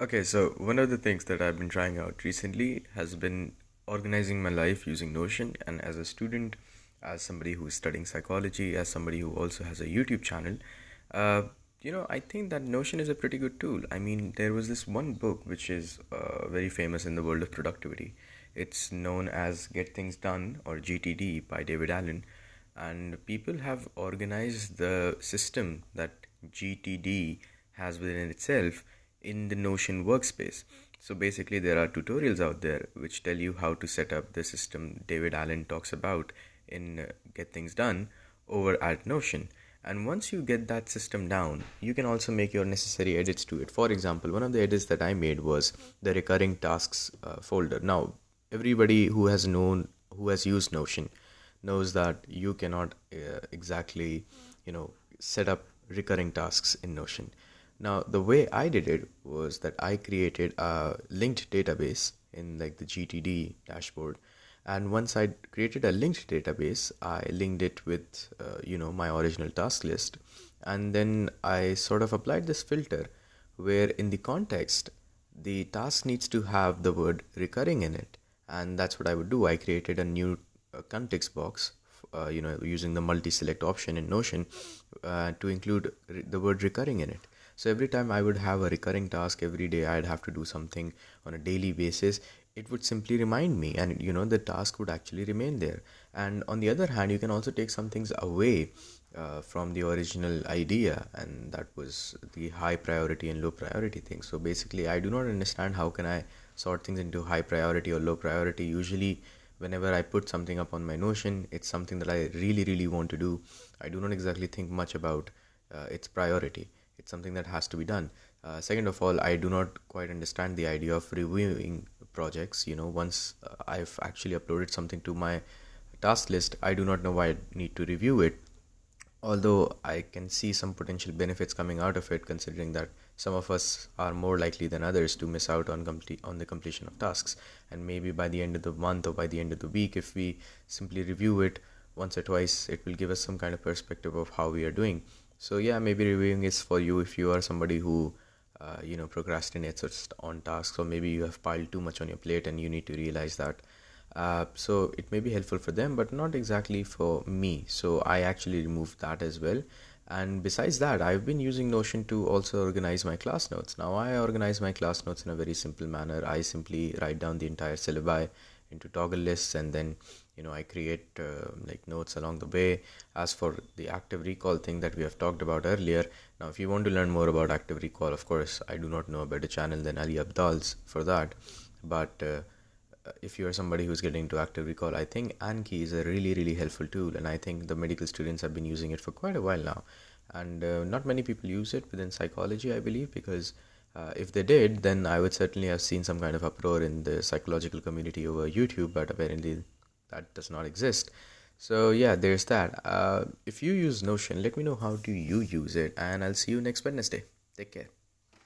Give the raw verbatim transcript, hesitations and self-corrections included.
Okay, so one of the things that I've been trying out recently has been organizing my life using Notion. And as a student, as somebody who is studying psychology, as somebody who also has a YouTube channel, uh, you know, I think that Notion is a pretty good tool. I mean, there was this one book which is uh, very famous in the world of productivity. It's known as Get Things Done, or G T D, by David Allen. And people have organized the system that G T D has within itself in the Notion workspace. So basically, there are tutorials out there which tell you how to set up the system David Allen talks about in Get Things Done over at Notion. And once you get that system down, you can also make your necessary edits to it. For example, one of the edits that I made was the recurring tasks uh, folder. Now, everybody who has known, who has used Notion knows that you cannot uh, exactly, you know, set up recurring tasks in Notion. Now, the way I did it was that I created a linked database in like the G T D dashboard. And once I created a linked database, I linked it with, uh, you know, my original task list. And then I sort of applied this filter where in the context, the task needs to have the word recurring in it. And that's what I would do. I created a new uh, context box, uh, you know, using the multi-select option in Notion uh, to include re- the word recurring in it. So every time I would have a recurring task every day, I'd have to do something on a daily basis. It would simply remind me, and you know, the task would actually remain there. And on the other hand, you can also take some things away uh, from the original idea, and that was the high priority and low priority thing. So basically, I do not understand how can I sort things into high priority or low priority. Usually, whenever I put something up on my Notion, it's something that I really, really want to do. I do not exactly think much about uh, its priority. It's something that has to be done. Uh, second of all, I do not quite understand the idea of reviewing projects. You know, once I've actually uploaded something to my task list, I do not know why I need to review it. Although I can see some potential benefits coming out of it, considering that some of us are more likely than others to miss out on complete on the completion of tasks. And maybe by the end of the month or by the end of the week, if we simply review it once or twice, it will give us some kind of perspective of how we are doing. So yeah, maybe reviewing is for you if you are somebody who, uh, you know, procrastinates on tasks, or maybe you have piled too much on your plate and you need to realize that. Uh, so it may be helpful for them, but not exactly for me. So I actually removed that as well. And besides that, I've been using Notion to also organize my class notes. Now I organize my class notes in a very simple manner. I simply write down the entire syllabi into toggle lists, and then you know I create uh, like notes along the way. As for the active recall thing that we have talked about earlier, now if you want to learn more about active recall, of course I do not know a better channel than Ali Abdal's for that, but uh, if you are somebody who's getting into active recall, I think Anki is a really really helpful tool, and I think the medical students have been using it for quite a while now, and uh, not many people use it within psychology, I believe, because Uh, if they did, then I would certainly have seen some kind of uproar in the psychological community over YouTube, but apparently that does not exist. So yeah, there's that. Uh, if you use Notion, let me know how do you use it, and I'll see you next Wednesday. Take care.